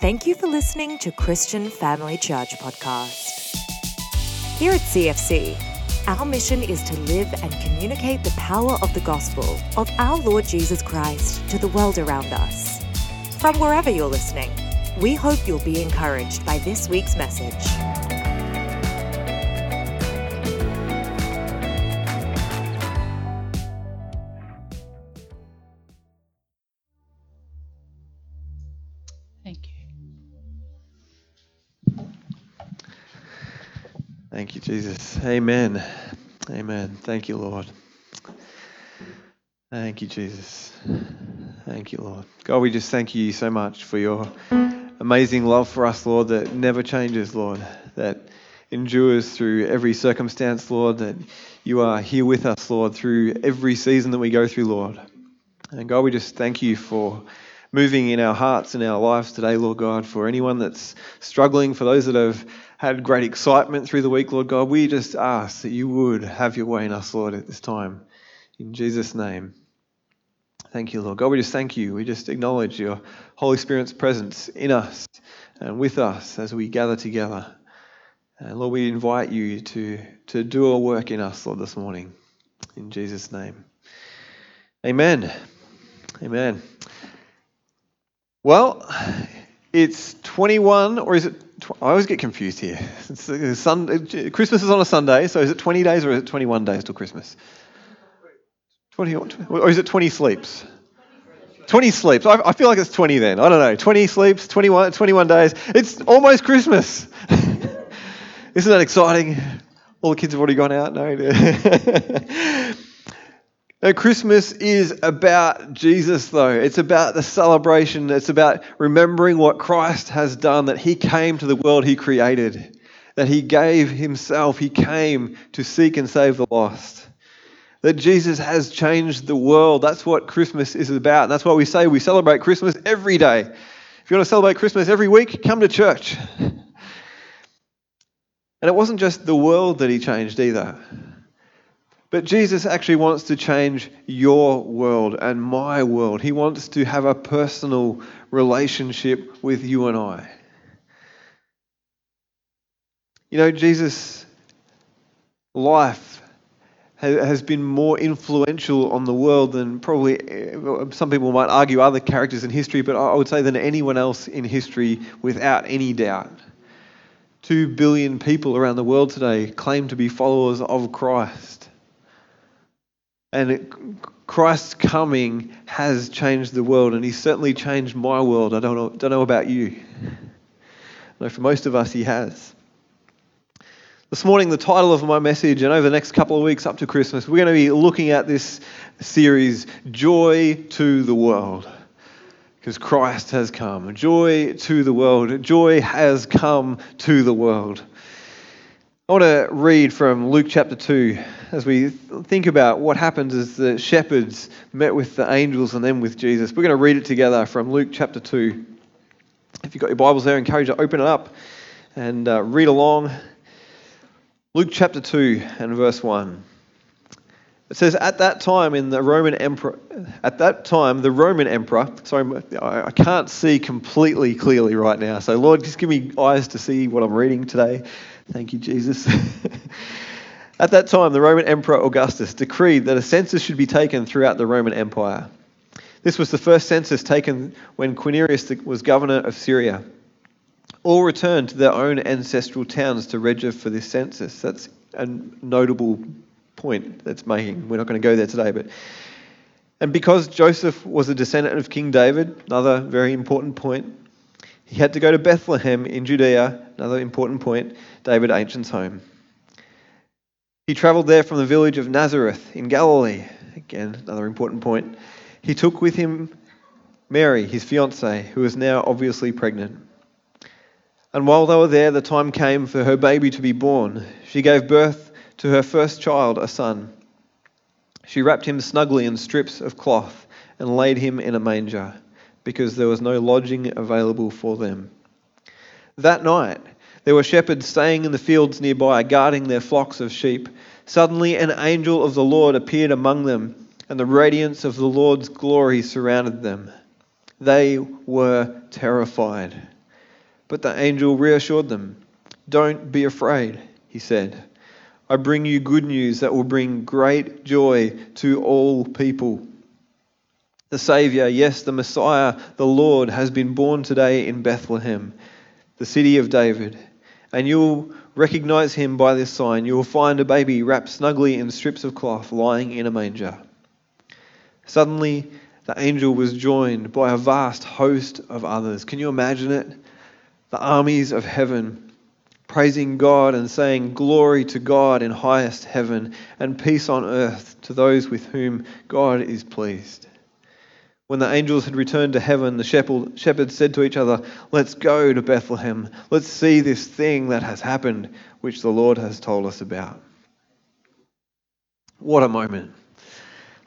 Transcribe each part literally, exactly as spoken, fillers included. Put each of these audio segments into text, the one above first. Thank you for listening to Christian Family Church Podcast. Here at C F C, our mission is to live and communicate the power of the gospel of our Lord Jesus Christ to the world around us. From wherever you're listening, we hope you'll be encouraged by this week's message. Thank you, Jesus. Amen. Amen. Thank you, Lord. Thank you, Jesus. Thank you, Lord. God, we just thank you so much for your amazing love for us, Lord, that never changes, Lord, that endures through every circumstance, Lord, that you are here with us, Lord, through every season that we go through, Lord. And God, we just thank you for moving in our hearts and our lives today, Lord God, for anyone that's struggling, for those that have had great excitement through the week, Lord God. We just ask that you would have your way in us, Lord, at this time. In Jesus' name. Thank you, Lord. God, we just thank you. We just acknowledge your Holy Spirit's presence in us and with us as we gather together. And Lord, we invite you to, to do a work in us, Lord, this morning. In Jesus' name. Amen. Amen. Well, it's twenty-one, or is it? I always get confused here. It's Sunday, Christmas is on a Sunday, so is it twenty days or is it twenty-one days till Christmas? twenty, or is it twenty sleeps? twenty sleeps. I, I feel like it's twenty then. I don't know. twenty sleeps, twenty-one, twenty-one days. It's almost Christmas. Isn't that exciting? All the kids have already gone out. No. Now, Christmas is about Jesus, though. It's about the celebration. It's about remembering what Christ has done, that he came to the world he created, that he gave himself. He came to seek and save the lost, that Jesus has changed the world. That's what Christmas is about. That's why we say we celebrate Christmas every day. If you want to celebrate Christmas every week, come to church. And it wasn't just the world that he changed either. But Jesus actually wants to change your world and my world. He wants to have a personal relationship with you and I. You know, Jesus' life has been more influential on the world than probably, some people might argue, other characters in history, but I would say than anyone else in history without any doubt. Two billion people around the world today claim to be followers of Christ. And Christ's coming has changed the world, and he's certainly changed my world. I don't know, don't know about you. No, for most of us, he has. This morning, the title of my message, and over the next couple of weeks up to Christmas, we're going to be looking at this series, Joy to the World, because Christ has come. Joy to the world. Joy has come to the world. I want to read from Luke chapter two as we think about what happens as the shepherds met with the angels and then with Jesus. We're going to read it together from Luke chapter two. If you've got your Bibles there, I encourage you to open it up and uh, read along. Luke chapter two and verse one. It says, "At that time, in the Roman emperor, at that time the Roman emperor." Sorry, I can't see completely clearly right now. So, Lord, just give me eyes to see what I'm reading today. Thank you, Jesus. "At that time, the Roman Emperor Augustus decreed that a census should be taken throughout the Roman Empire. This was the first census taken when Quirinius was governor of Syria. All returned to their own ancestral towns to register for this census." That's a notable point that's making. We're not going to go there today, but "and because Joseph was a descendant of King David," another very important point, "he had to go to Bethlehem in Judea," another important point, David, ancient's home. "He travelled there from the village of Nazareth in Galilee," again, another important point. "He took with him Mary, his fiancée, who was now obviously pregnant. And while they were there, the time came for her baby to be born. She gave birth to her first child, a son. She wrapped him snugly in strips of cloth and laid him in a manger, because there was no lodging available for them. That night, there were shepherds staying in the fields nearby, guarding their flocks of sheep. Suddenly, an angel of the Lord appeared among them, and the radiance of the Lord's glory surrounded them. They were terrified. But the angel reassured them. "Don't be afraid," he said. "I bring you good news that will bring great joy to all people. The Saviour, yes, the Messiah, the Lord, has been born today in Bethlehem, the city of David. And you will recognize him by this sign. You will find a baby wrapped snugly in strips of cloth, lying in a manger." Suddenly, the angel was joined by a vast host of others. Can you imagine it? The armies of heaven, praising God and saying, "Glory to God in highest heaven, and peace on earth to those with whom God is pleased." When the angels had returned to heaven, the shepherds said to each other, "Let's go to Bethlehem. Let's see this thing that has happened, which the Lord has told us about." What a moment.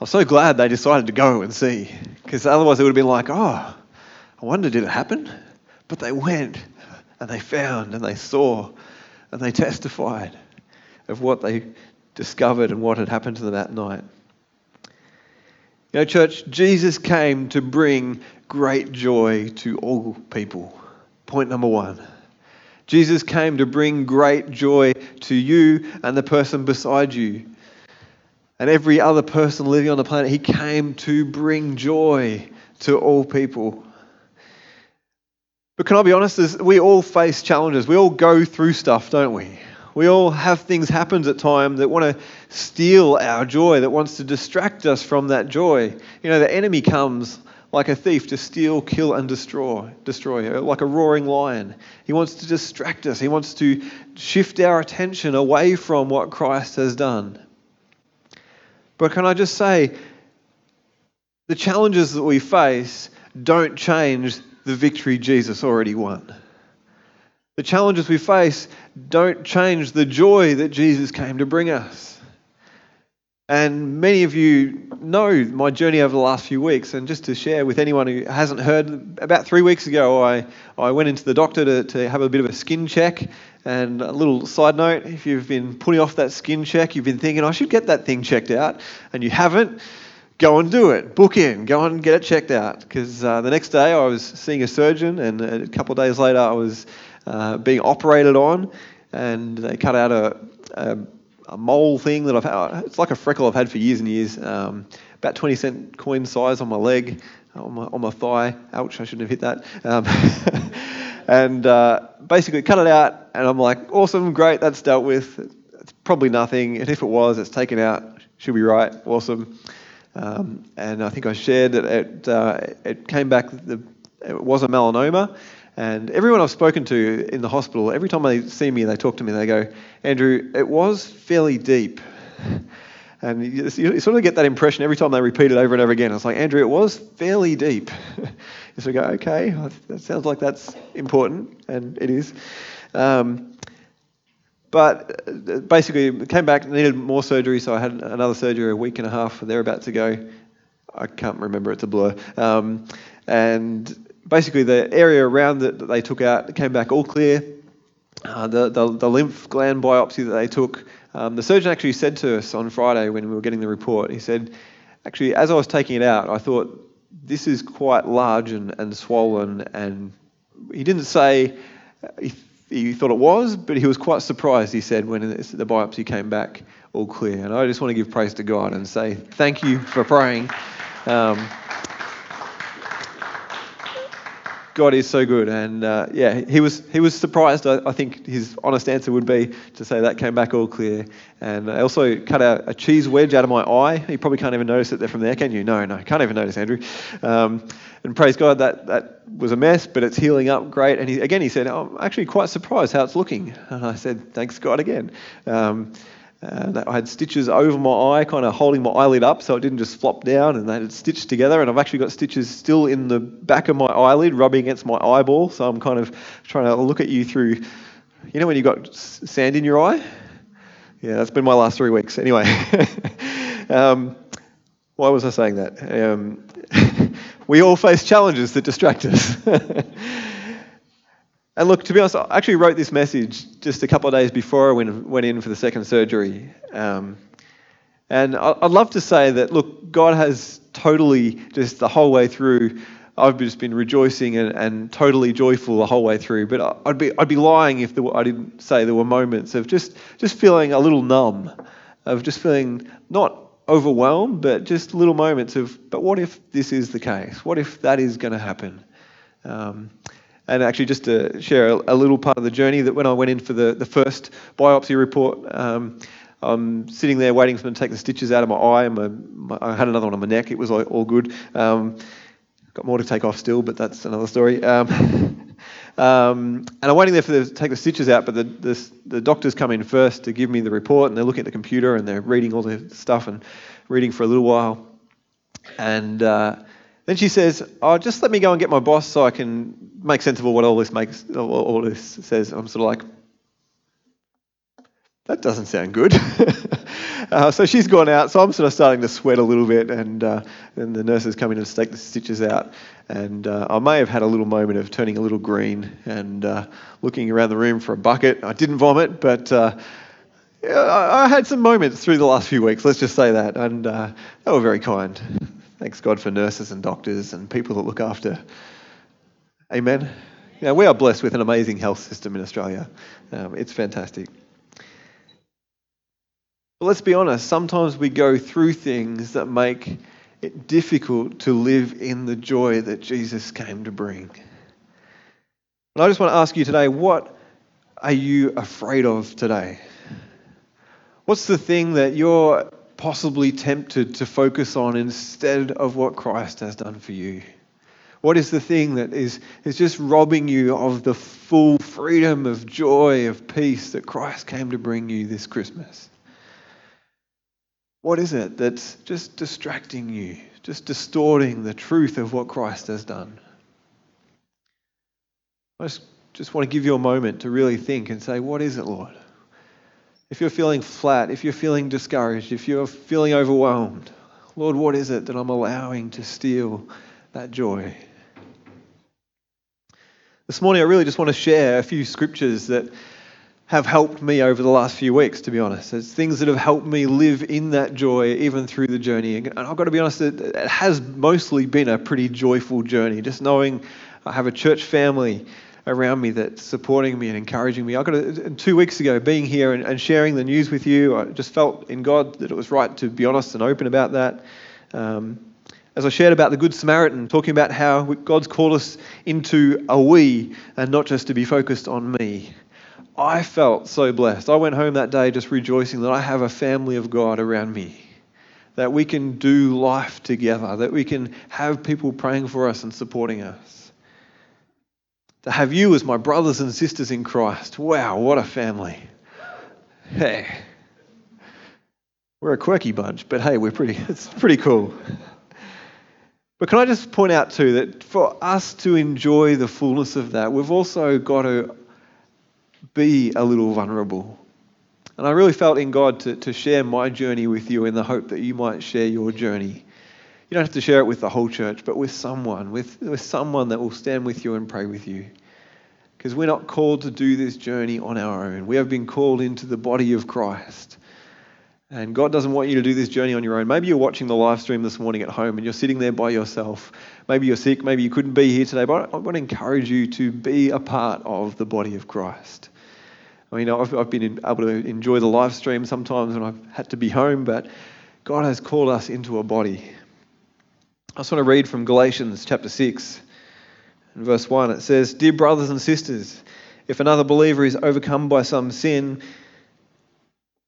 I'm so glad they decided to go and see, because otherwise it would have been like, oh, I wonder, did it happen? But they went and they found and they saw and they testified of what they discovered and what had happened to them that night. You know, church, Jesus came to bring great joy to all people. Point number one. Jesus came to bring great joy to you and the person beside you and every other person living on the planet. He came to bring joy to all people. But can I be honest, we all face challenges. We all go through stuff, don't we? We all have things happen at times that want to steal our joy, that wants to distract us from that joy. You know, the enemy comes like a thief to steal, kill, and destroy, destroy, like a roaring lion. He wants to distract us. He wants to shift our attention away from what Christ has done. But can I just say, the challenges that we face don't change the victory Jesus already won. The challenges we face don't change the joy that Jesus came to bring us. And many of you know my journey over the last few weeks. And just to share with anyone who hasn't heard, about three weeks ago, I, I went into the doctor to, to have a bit of a skin check. And a little side note, if you've been putting off that skin check, you've been thinking, I should get that thing checked out, and you haven't, go and do it. Book in. Go and get it checked out. Because uh, the next day I was seeing a surgeon, and a couple of days later I was Uh, being operated on, and they cut out a, a, a mole thing that I've had. It's like a freckle I've had for years and years, um, about twenty cent coin size on my leg, on my, on my thigh. Ouch, I shouldn't have hit that. Um, and uh, basically cut it out, and I'm like, awesome, great, that's dealt with. It's probably nothing, and if it was, it's taken out. Should be right, awesome. Um, and I think I shared that it, uh, it came back, the, it was a melanoma. And everyone I've spoken to in the hospital, every time they see me, they talk to me, they go, "Andrew, it was fairly deep." And you, you sort of get that impression every time they repeat it over and over again. It's like, "Andrew, it was fairly deep." You sort of go, okay, that sounds like that's important, and it is. Um, but basically, came back, needed more surgery, so I had another surgery a week and a half thereabouts ago. I can't remember, it's a blur. Um, and... Basically, the area around it that they took out came back all clear. Uh, the, the the lymph gland biopsy that they took, um, the surgeon actually said to us on Friday when we were getting the report, he said, actually, as I was taking it out, I thought, this is quite large and, and swollen. And he didn't say he, he thought it was, but he was quite surprised, he said, when the biopsy came back all clear. And I just want to give praise to God and say thank you for praying. Um, God is so good, and uh, yeah, he was he was surprised. I, I think his honest answer would be to say that came back all clear. And I also cut a, a cheese wedge out of my eye. You probably can't even notice it there from there, can you? No, no, can't even notice, Andrew. Um, and praise God, that that was a mess, but it's healing up great. And he, again, he said, "I'm actually quite surprised how it's looking." And I said, "Thanks God again." Um, Uh, I had stitches over my eye, kind of holding my eyelid up so it didn't just flop down, and they had stitched together, and I've actually got stitches still in the back of my eyelid rubbing against my eyeball, so I'm kind of trying to look at you through, you know when you've got sand in your eye? Yeah, that's been my last three weeks. Anyway, um, why was I saying that? Um, we all face challenges that distract us. And look, to be honest, I actually wrote this message just a couple of days before I went, went in for the second surgery. Um, and I'd love to say that, look, God has totally, just the whole way through, I've just been rejoicing and, and totally joyful the whole way through. But I'd be I'd be lying if there were, I didn't say there were moments of just just feeling a little numb, of just feeling not overwhelmed, but just little moments of, but what if this is the case? What if that is going to happen? Um, and actually, just to share a, a little part of the journey, that when I went in for the, the first biopsy report, um, I'm sitting there waiting for them to take the stitches out of my eye. And my, my, I had another one on my neck. It was all, all good. Um, Got more to take off still, but that's another story. Um, um, and I'm waiting there for them to take the stitches out, but the, the the doctors come in first to give me the report, and they're looking at the computer and they're reading all the stuff and reading for a little while. And uh, then she says, "Oh, just let me go and get my boss so I can make sense of what all this makes, all this says." I'm sort of like, that doesn't sound good. uh, so she's gone out, so I'm sort of starting to sweat a little bit, and uh, and the nurses come in and stake the stitches out, and uh, I may have had a little moment of turning a little green and uh, looking around the room for a bucket. I didn't vomit, but uh, I, I had some moments through the last few weeks, let's just say that, and uh, they were very kind. Thanks God for nurses and doctors and people that look after. Amen. Now, we are blessed with an amazing health system in Australia. Um, it's fantastic. But let's be honest, sometimes we go through things that make it difficult to live in the joy that Jesus came to bring. And I just want to ask you today, what are you afraid of today? What's the thing that you're possibly tempted to focus on instead of what Christ has done for you? What is the thing that is, is just robbing you of the full freedom of joy, of peace that Christ came to bring you this Christmas? What is it that's just distracting you, just distorting the truth of what Christ has done? I just, just want to give you a moment to really think and say, what is it, Lord? If you're feeling flat, if you're feeling discouraged, if you're feeling overwhelmed, Lord, what is it that I'm allowing to steal that joy? This morning, I really just want to share a few scriptures that have helped me over the last few weeks, to be honest. It's things that have helped me live in that joy even through the journey. And I've got to be honest, it, it has mostly been a pretty joyful journey. Just knowing I have a church family around me that's supporting me and encouraging me. I got to, two weeks ago, being here and, and sharing the news with you, I just felt in God that it was right to be honest and open about that. Um, as I shared about the Good Samaritan, talking about how God's called us into a we and not just to be focused on me. I felt so blessed. I went home that day just rejoicing that I have a family of God around me, that we can do life together, that we can have people praying for us and supporting us. To have you as my brothers and sisters in Christ. Wow, what a family. Hey, we're a quirky bunch, but hey, we're pretty, it's pretty cool. But can I just point out too that for us to enjoy the fullness of that, we've also got to be a little vulnerable. And I really felt in God to, to share my journey with you in the hope that you might share your journey. You don't have to share it with the whole church, but with someone, with, with someone that will stand with you and pray with you. Because we're not called to do this journey on our own. We have been called into the body of Christ. And God doesn't want you to do this journey on your own. Maybe you're watching the live stream this morning at home and you're sitting there by yourself. Maybe you're sick, maybe you couldn't be here today, but I want to encourage you to be a part of the body of Christ. I mean, I've, I've been able to enjoy the live stream sometimes when I've had to be home, but God has called us into a body. I just want to read from Galatians chapter six and verse one. It says, "Dear brothers and sisters, if another believer is overcome by some sin..."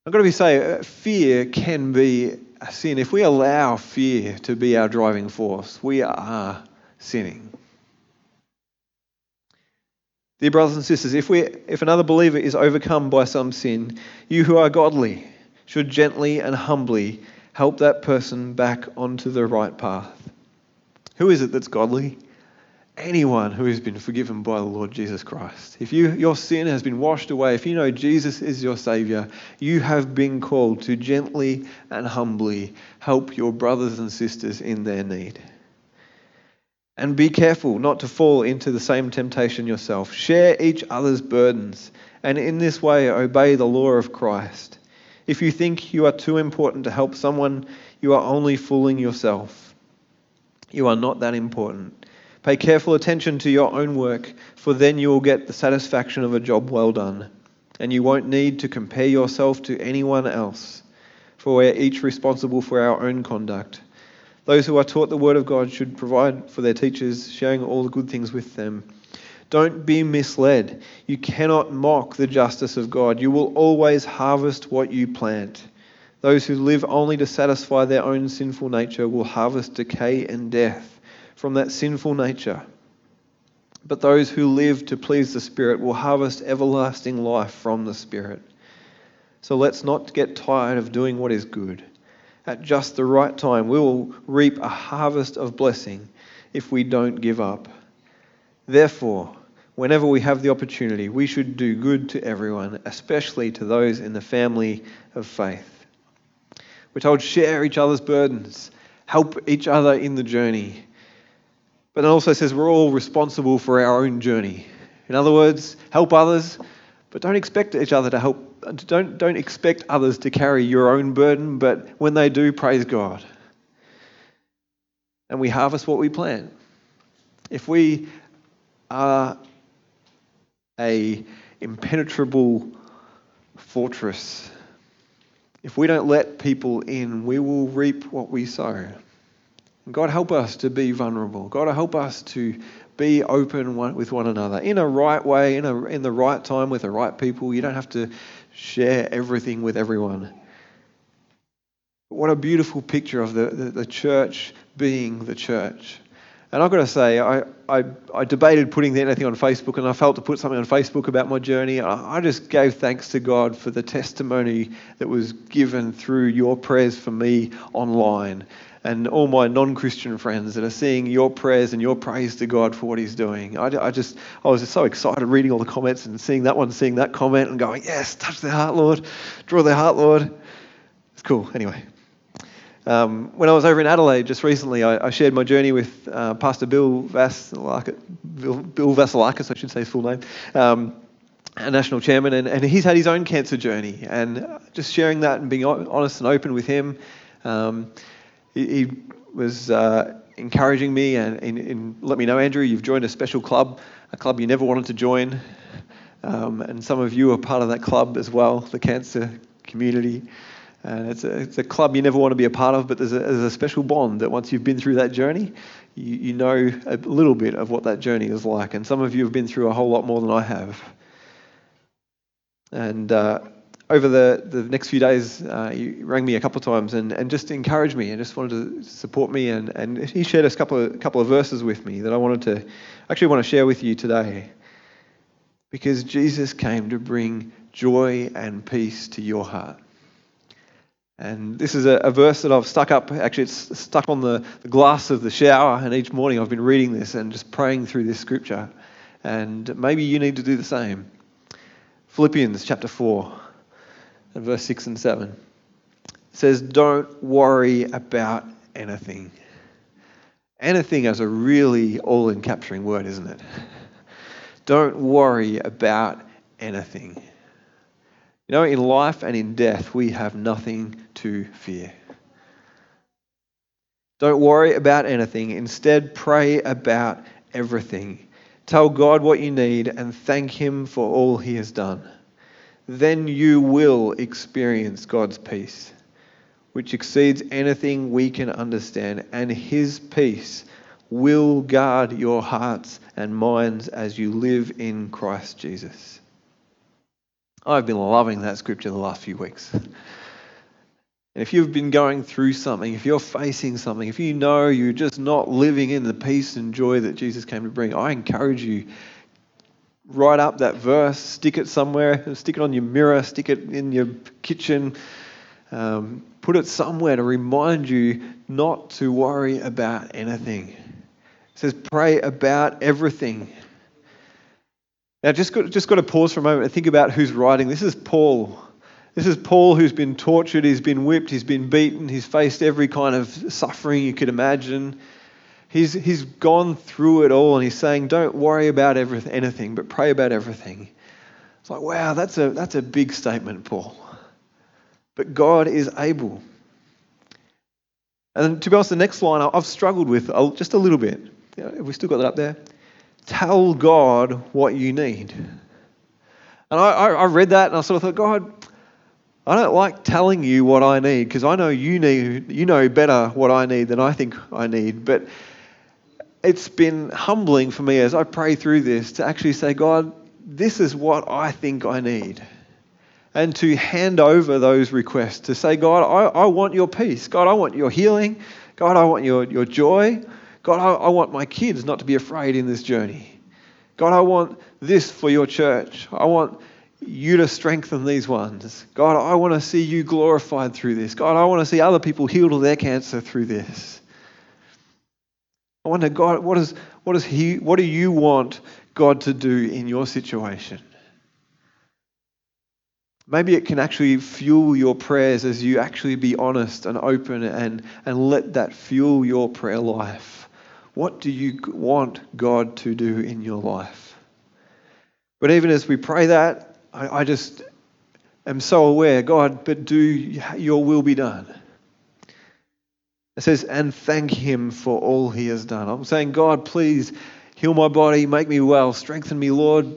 I've got to be saying, fear can be a sin. If we allow fear to be our driving force, we are sinning. Dear brothers and sisters, if we, if another believer is overcome by some sin, you who are godly should gently and humbly help that person back onto the right path. Who is it that's godly? Anyone who has been forgiven by the Lord Jesus Christ. If you, your sin has been washed away, if you know Jesus is your Saviour, you have been called to gently and humbly help your brothers and sisters in their need. And be careful not to fall into the same temptation yourself. Share each other's burdens, and in this way obey the law of Christ. If you think you are too important to help someone, you are only fooling yourself. You are not that important. Pay careful attention to your own work, for then you will get the satisfaction of a job well done. And you won't need to compare yourself to anyone else, for we are each responsible for our own conduct. Those who are taught the word of God should provide for their teachers, sharing all the good things with them. Don't be misled. You cannot mock the justice of God. You will always harvest what you plant. Those who live only to satisfy their own sinful nature will harvest decay and death from that sinful nature. But those who live to please the Spirit will harvest everlasting life from the Spirit. So let's not get tired of doing what is good. At just the right time, we will reap a harvest of blessing if we don't give up. Therefore, whenever we have the opportunity, we should do good to everyone, especially to those in the family of faith. We're told share each other's burdens, help each other in the journey. But it also says we're all responsible for our own journey. In other words, help others, but don't expect each other to help. Don't, don't expect others to carry your own burden, but when they do, praise God. And we harvest what we plant. If we are a impenetrable fortress, if we don't let people in, we will reap what we sow. God, help us to be vulnerable. God, help us to be open one, with one another in a right way, in, a, in the right time, with the right people. You don't have to share everything with everyone. What a beautiful picture of the, the, the church being the church. And I've got to say, I, I, I debated putting anything on Facebook, and I felt to put something on Facebook about my journey. I, I just gave thanks to God for the testimony that was given through your prayers for me online, and all my non-Christian friends that are seeing your prayers and your praise to God for what He's doing. I, I just, I was just so excited reading all the comments and seeing that one, seeing that comment and going, yes, touch their heart, Lord. Draw their heart, Lord. It's cool. Anyway, um, when I was over in Adelaide just recently, I, I shared my journey with uh, Pastor Bill Vassilakis, Bill, Bill Vassilakis, I should say his full name, um, a national chairman, and, and he's had his own cancer journey. And just sharing that and being honest and open with him, um, He was uh, encouraging me and, and, and let me know, Andrew, you've joined a special club, a club you never wanted to join. Um, and some of you are part of that club as well, the cancer community. And it's a, it's a club you never want to be a part of, but there's a, there's a special bond that once you've been through that journey, you, you know a little bit of what that journey is like. And some of you have been through a whole lot more than I have. And Uh, Over the, the next few days, uh, he rang me a couple of times and, and just encouraged me and just wanted to support me. And, and he shared a couple of, couple of verses with me that I wanted to actually want to share with you today. Because Jesus came to bring joy and peace to your heart. And this is a, a verse that I've stuck up. Actually, it's stuck on the, the glass of the shower. And each morning I've been reading this and just praying through this scripture. And maybe you need to do the same. Philippians chapter four. And verse six and seven, it says, don't worry about anything. Anything is a really all-encompassing word, isn't it? Don't worry about anything. You know, in life and in death, we have nothing to fear. Don't worry about anything. Instead, pray about everything. Tell God what you need and thank Him for all He has done. Then you will experience God's peace, which exceeds anything we can understand, and His peace will guard your hearts and minds as you live in Christ Jesus. I've been loving that scripture the last few weeks. And if you've been going through something, if you're facing something, if you know you're just not living in the peace and joy that Jesus came to bring, I encourage you, write up that verse, stick it somewhere, stick it on your mirror, stick it in your kitchen, um, put it somewhere to remind you not to worry about anything. It says pray about everything. Now just got, just got to pause for a moment and think about who's writing. This is Paul. This is Paul who's been tortured, he's been whipped, he's been beaten, he's faced every kind of suffering you could imagine. He's, he's gone through it all and he's saying, don't worry about everything, anything, but pray about everything. It's like, wow, that's a, that's a big statement, Paul. But God is able. And to be honest, the next line I've struggled with just a little bit. Have we still got that up there? Tell God what you need. And I, I read that and I sort of thought, God, I don't like telling you what I need because I know you need, you know better what I need than I think I need. But it's been humbling for me as I pray through this to actually say, God, this is what I think I need. And to hand over those requests, to say, God, I, I want your peace. God, I want your healing. God, I want your, your joy. God, I, I want my kids not to be afraid in this journey. God, I want this for your church. I want you to strengthen these ones. God, I want to see you glorified through this. God, I want to see other people healed of their cancer through this. I wonder, God, what is, what is he, what do you want God to do in your situation? Maybe it can actually fuel your prayers as you actually be honest and open and, and let that fuel your prayer life. What do you want God to do in your life? But even as we pray that, I, I just am so aware, God, but do your will be done. It says, and thank him for all he has done. I'm saying, God, please heal my body, make me well, strengthen me, Lord.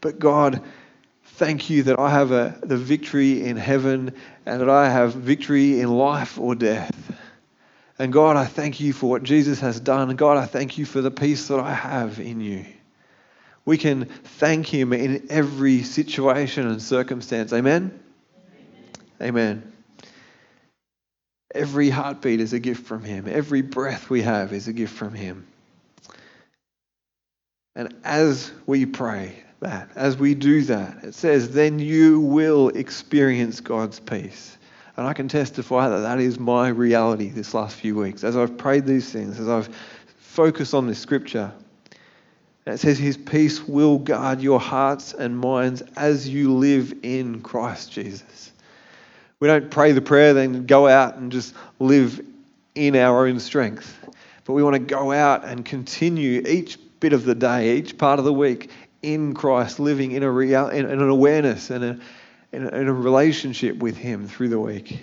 But God, thank you that I have a, the victory in heaven and that I have victory in life or death. And God, I thank you for what Jesus has done. And God, I thank you for the peace that I have in you. We can thank him in every situation and circumstance. Amen? Amen. Amen. Every heartbeat is a gift from him. Every breath we have is a gift from him. And as we pray that, as we do that, it says, then you will experience God's peace. And I can testify that that is my reality this last few weeks. As I've prayed these things, as I've focused on this scripture, and it says his peace will guard your hearts and minds as you live in Christ Jesus. We don't pray the prayer, then go out and just live in our own strength. But we want to go out and continue each bit of the day, each part of the week, in Christ, living in a real, in an awareness and a, in a, in a relationship with him through the week.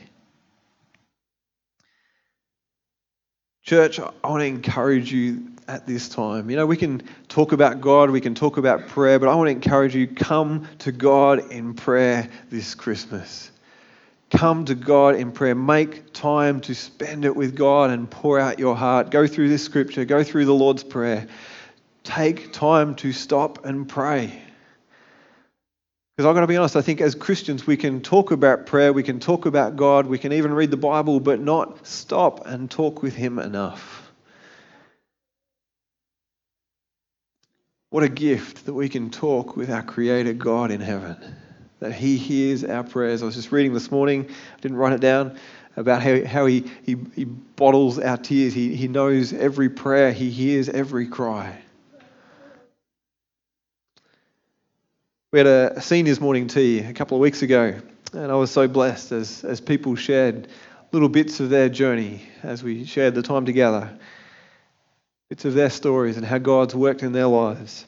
Church, I want to encourage you at this time. You know, we can talk about God, we can talk about prayer, but I want to encourage you, come to God in prayer this Christmas. Come to God in prayer. Make time to spend it with God and pour out your heart. Go through this scripture, go through the Lord's Prayer. Take time to stop and pray. Because I've got to be honest, I think as Christians we can talk about prayer, we can talk about God, we can even read the Bible, but not stop and talk with him enough. What a gift that we can talk with our Creator God in heaven, that he hears our prayers. I was just reading this morning, I didn't write it down, about how, how he, he, he bottles our tears. He, he knows every prayer, he hears every cry. We had a seniors morning tea a couple of weeks ago, and I was so blessed as, as people shared little bits of their journey as we shared the time together, bits of their stories and how God's worked in their lives.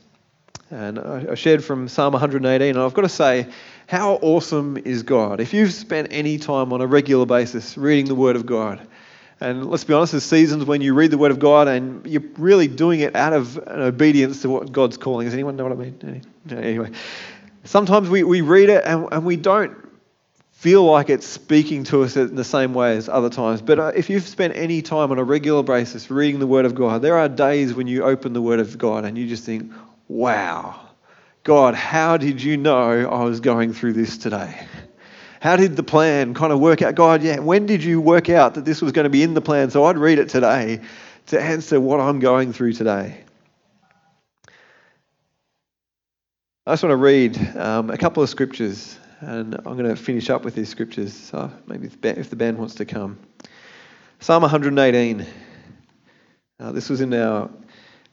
And I, I shared from Psalm one eighteen, and I've got to say, how awesome is God? If you've spent any time on a regular basis reading the Word of God, and let's be honest, there's seasons when you read the Word of God and you're really doing it out of an obedience to what God's calling. Does anyone know what I mean? Anyway. Sometimes we, we read it and, and we don't feel like it's speaking to us in the same way as other times. But uh, if you've spent any time on a regular basis reading the Word of God, there are days when you open the Word of God and you just think, wow, God, how did you know I was going through this today? How did the plan kind of work out? God, yeah, when did you work out that this was going to be in the plan? So I'd read it today to answer what I'm going through today. I just want to read um, a couple of scriptures, and I'm going to finish up with these scriptures. So maybe if the band wants to come. Psalm one eighteen. Uh, this was in our,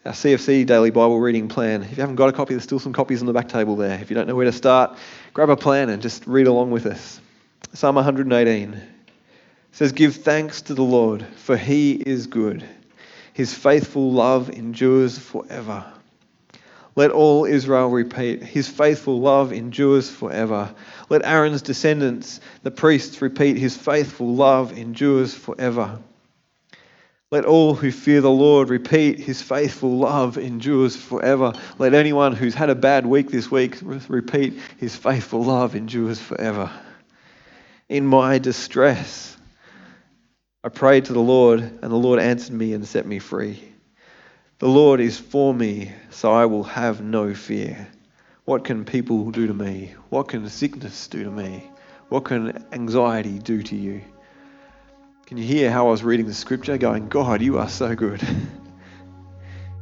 our C F C Daily Bible Reading Plan. If you haven't got a copy, there's still some copies on the back table there. If you don't know where to start, grab a plan and just read along with us. Psalm one eighteen says, give thanks to the Lord, for he is good. His faithful love endures forever. Let all Israel repeat, his faithful love endures forever. Let Aaron's descendants, the priests, repeat, his faithful love endures forever. Let all who fear the Lord repeat, his faithful love endures forever. Let anyone who's had a bad week this week repeat, his faithful love endures forever. In my distress, I prayed to the Lord, and the Lord answered me and set me free. The Lord is for me, so I will have no fear. What can people do to me? What can sickness do to me? What can anxiety do to you? Can you hear how I was reading the scripture going, God, you are so good.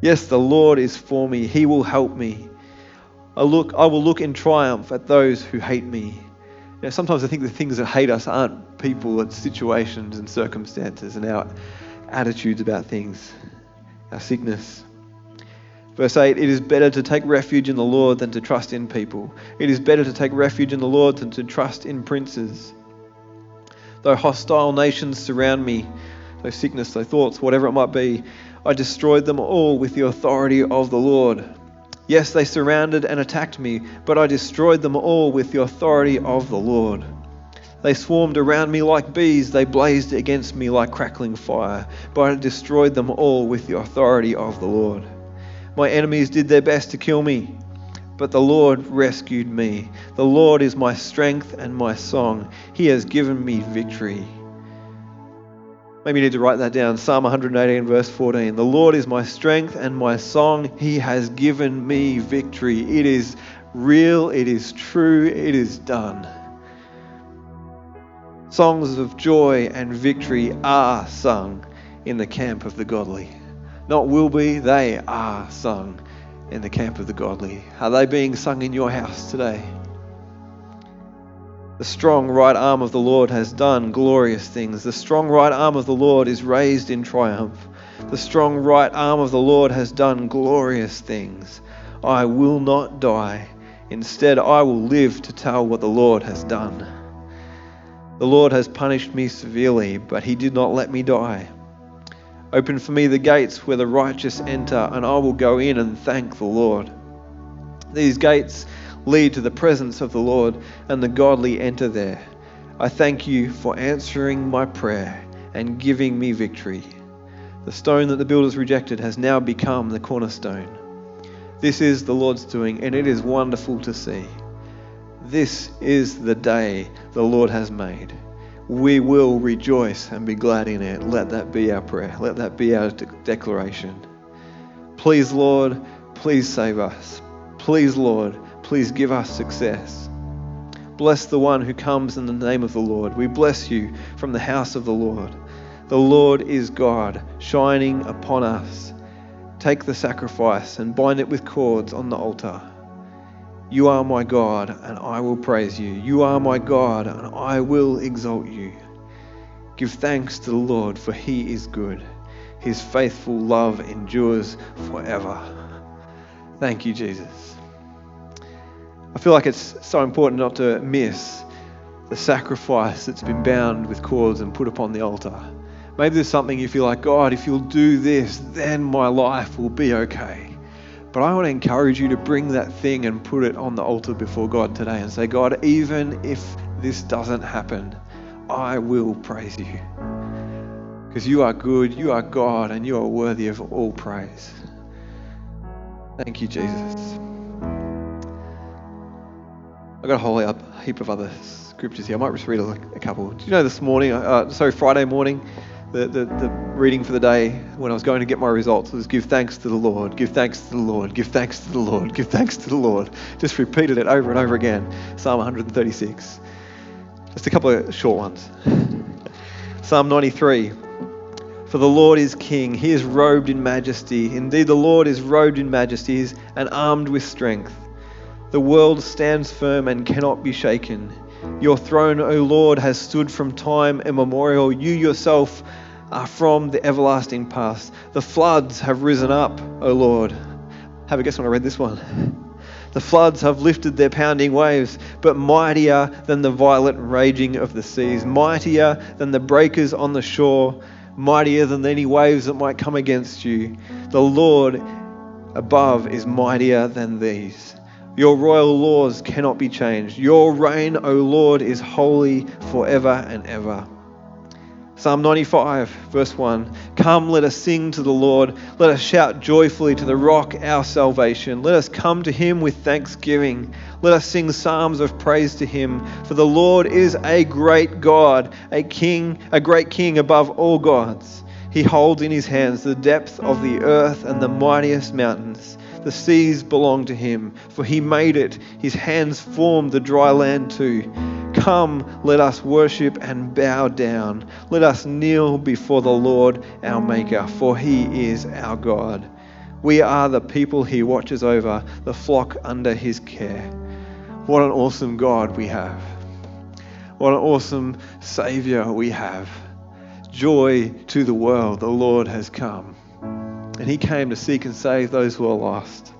Yes, the Lord is for me. He will help me. I look, I will look in triumph at those who hate me. You know, sometimes I think the things that hate us aren't people, it's situations and circumstances and our attitudes about things, our sickness. Verse eight, it is better to take refuge in the Lord than to trust in people. It is better to take refuge in the Lord than to trust in princes. Though hostile nations surround me, though sickness, though thoughts, whatever it might be, I destroyed them all with the authority of the Lord. Yes, they surrounded and attacked me, but I destroyed them all with the authority of the Lord. They swarmed around me like bees, they blazed against me like crackling fire, but I destroyed them all with the authority of the Lord. My enemies did their best to kill me, but the Lord rescued me. The Lord is my strength and my song. He has given me victory. Maybe you need to write that down. Psalm one eighteen, verse fourteen. The Lord is my strength and my song. He has given me victory. It is real. It is true. It is done. Songs of joy and victory are sung in the camp of the godly. Not will be, they are sung in the camp of the godly. Are they being sung in your house today? The strong right arm of the Lord has done glorious things. The strong right arm of the Lord is raised in triumph. The strong right arm of the Lord has done glorious things. I will not die. Instead, I will live to tell what the Lord has done. The Lord has punished me severely, but he did not let me die. Open for me the gates where the righteous enter, and I will go in and thank the Lord. These gates lead to the presence of the Lord, and the godly enter there. I thank you for answering my prayer and giving me victory. The stone that the builders rejected has now become the cornerstone. This is the Lord's doing, and it is wonderful to see. This is the day the Lord has made. We will rejoice and be glad in it. Let that be our prayer. Let that be our de- declaration. Please, Lord, please save us. Please, Lord, please give us success. Bless the one who comes in the name of the Lord. We bless you from the house of the Lord. The Lord is God, shining upon us. Take the sacrifice and bind it with cords on the altar. You are my God, and I will praise you. You are my God, and I will exalt you. Give thanks to the Lord, for he is good. His faithful love endures forever. Thank you, Jesus. I feel like it's so important not to miss the sacrifice that's been bound with cords and put upon the altar. Maybe there's something you feel like, God, if you'll do this, then my life will be okay. But I want to encourage you to bring that thing and put it on the altar before God today and say, God, even if this doesn't happen, I will praise you. Because you are good, you are God, and you are worthy of all praise. Thank you, Jesus. I've got a whole heap of other scriptures here. I might just read a couple. Do you know this morning, uh, sorry, Friday morning, The, the, the reading for the day when I was going to get my results was give thanks to the Lord, give thanks to the Lord, give thanks to the Lord, give thanks to the Lord. Just repeated it over and over again. Psalm one thirty-six. Just a couple of short ones. Psalm ninety-three. For the Lord is king, he is robed in majesty. Indeed, the Lord is robed in majesty and armed with strength. The world stands firm and cannot be shaken. Your throne, O Lord, has stood from time immemorial. You yourself are from the everlasting past. The floods have risen up, O Lord. Have a guess when I read this one. The floods have lifted their pounding waves, but mightier than the violent raging of the seas, mightier than the breakers on the shore, mightier than any waves that might come against you. The Lord above is mightier than these. Your royal laws cannot be changed. Your reign, O Lord, is holy forever and ever. Psalm ninety-five, verse one, come, let us sing to the Lord. Let us shout joyfully to the rock, our salvation. Let us come to him with thanksgiving. Let us sing psalms of praise to him. For the Lord is a great God, a king, a great king above all gods. He holds in his hands the depth of the earth and the mightiest mountains. The seas belong to him, for he made it. His hands formed the dry land too. Come, let us worship and bow down. Let us kneel before the Lord our Maker, for he is our God. We are the people he watches over, the flock under his care. What an awesome God we have. What an awesome Savior we have. Joy to the world, the Lord has come. And he came to seek and save those who are lost.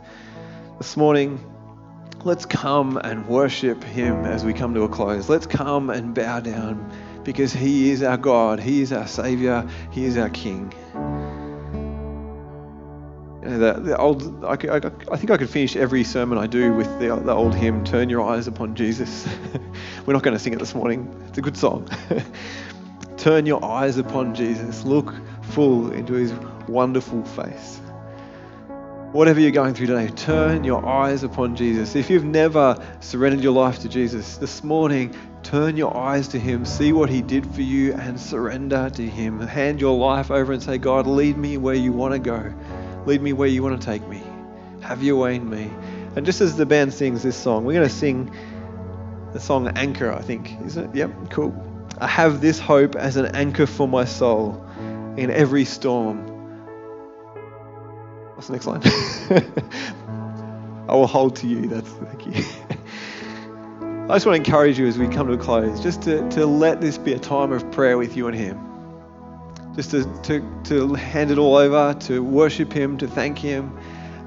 This morning, let's come and worship him as we come to a close. Let's come and bow down because he is our God. He is our Savior. He is our King. You know, the, the old, I, I, I think I could finish every sermon I do with the, the old hymn, Turn Your Eyes Upon Jesus. We're not going to sing it this morning. It's a good song. Turn your eyes upon Jesus. Look full into his wonderful face. Whatever you're going through today, turn your eyes upon Jesus. If you've never surrendered your life to Jesus, this morning, turn your eyes to him, see what he did for you and surrender to him. Hand your life over and say, God, lead me where you want to go. Lead me where you want to take me. Have your way in me. And just as the band sings this song, we're going to sing the song Anchor, I think. Is it? Yep, cool. I have this hope as an anchor for my soul in every storm. What's the next line? I will hold to you. That's thank you. I just want to encourage you as we come to a close, just to, to let this be a time of prayer with you and him. Just to, to, to hand it all over, to worship him, to thank him,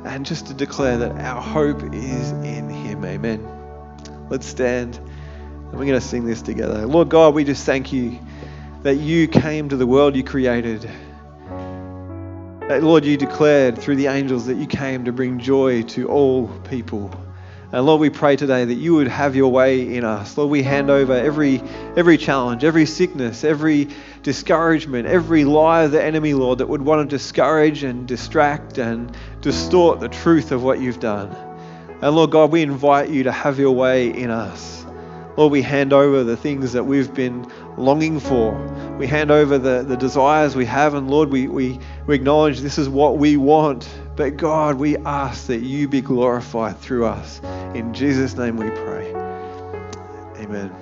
and just to declare that our hope is in him. Amen. Let's stand and we're going to sing this together. Lord God, we just thank you that you came to the world you created. Lord, you declared through the angels that you came to bring joy to all people. And Lord, we pray today that you would have your way in us. Lord, we hand over every every challenge, every sickness, every discouragement, every lie of the enemy, Lord, that would want to discourage and distract and distort the truth of what you've done. And Lord God, we invite you to have your way in us. Lord, we hand over the things that we've been longing for. We hand over the, the desires we have, and Lord, we, we, we acknowledge this is what we want. But God, we ask that you be glorified through us. In Jesus' name we pray. Amen.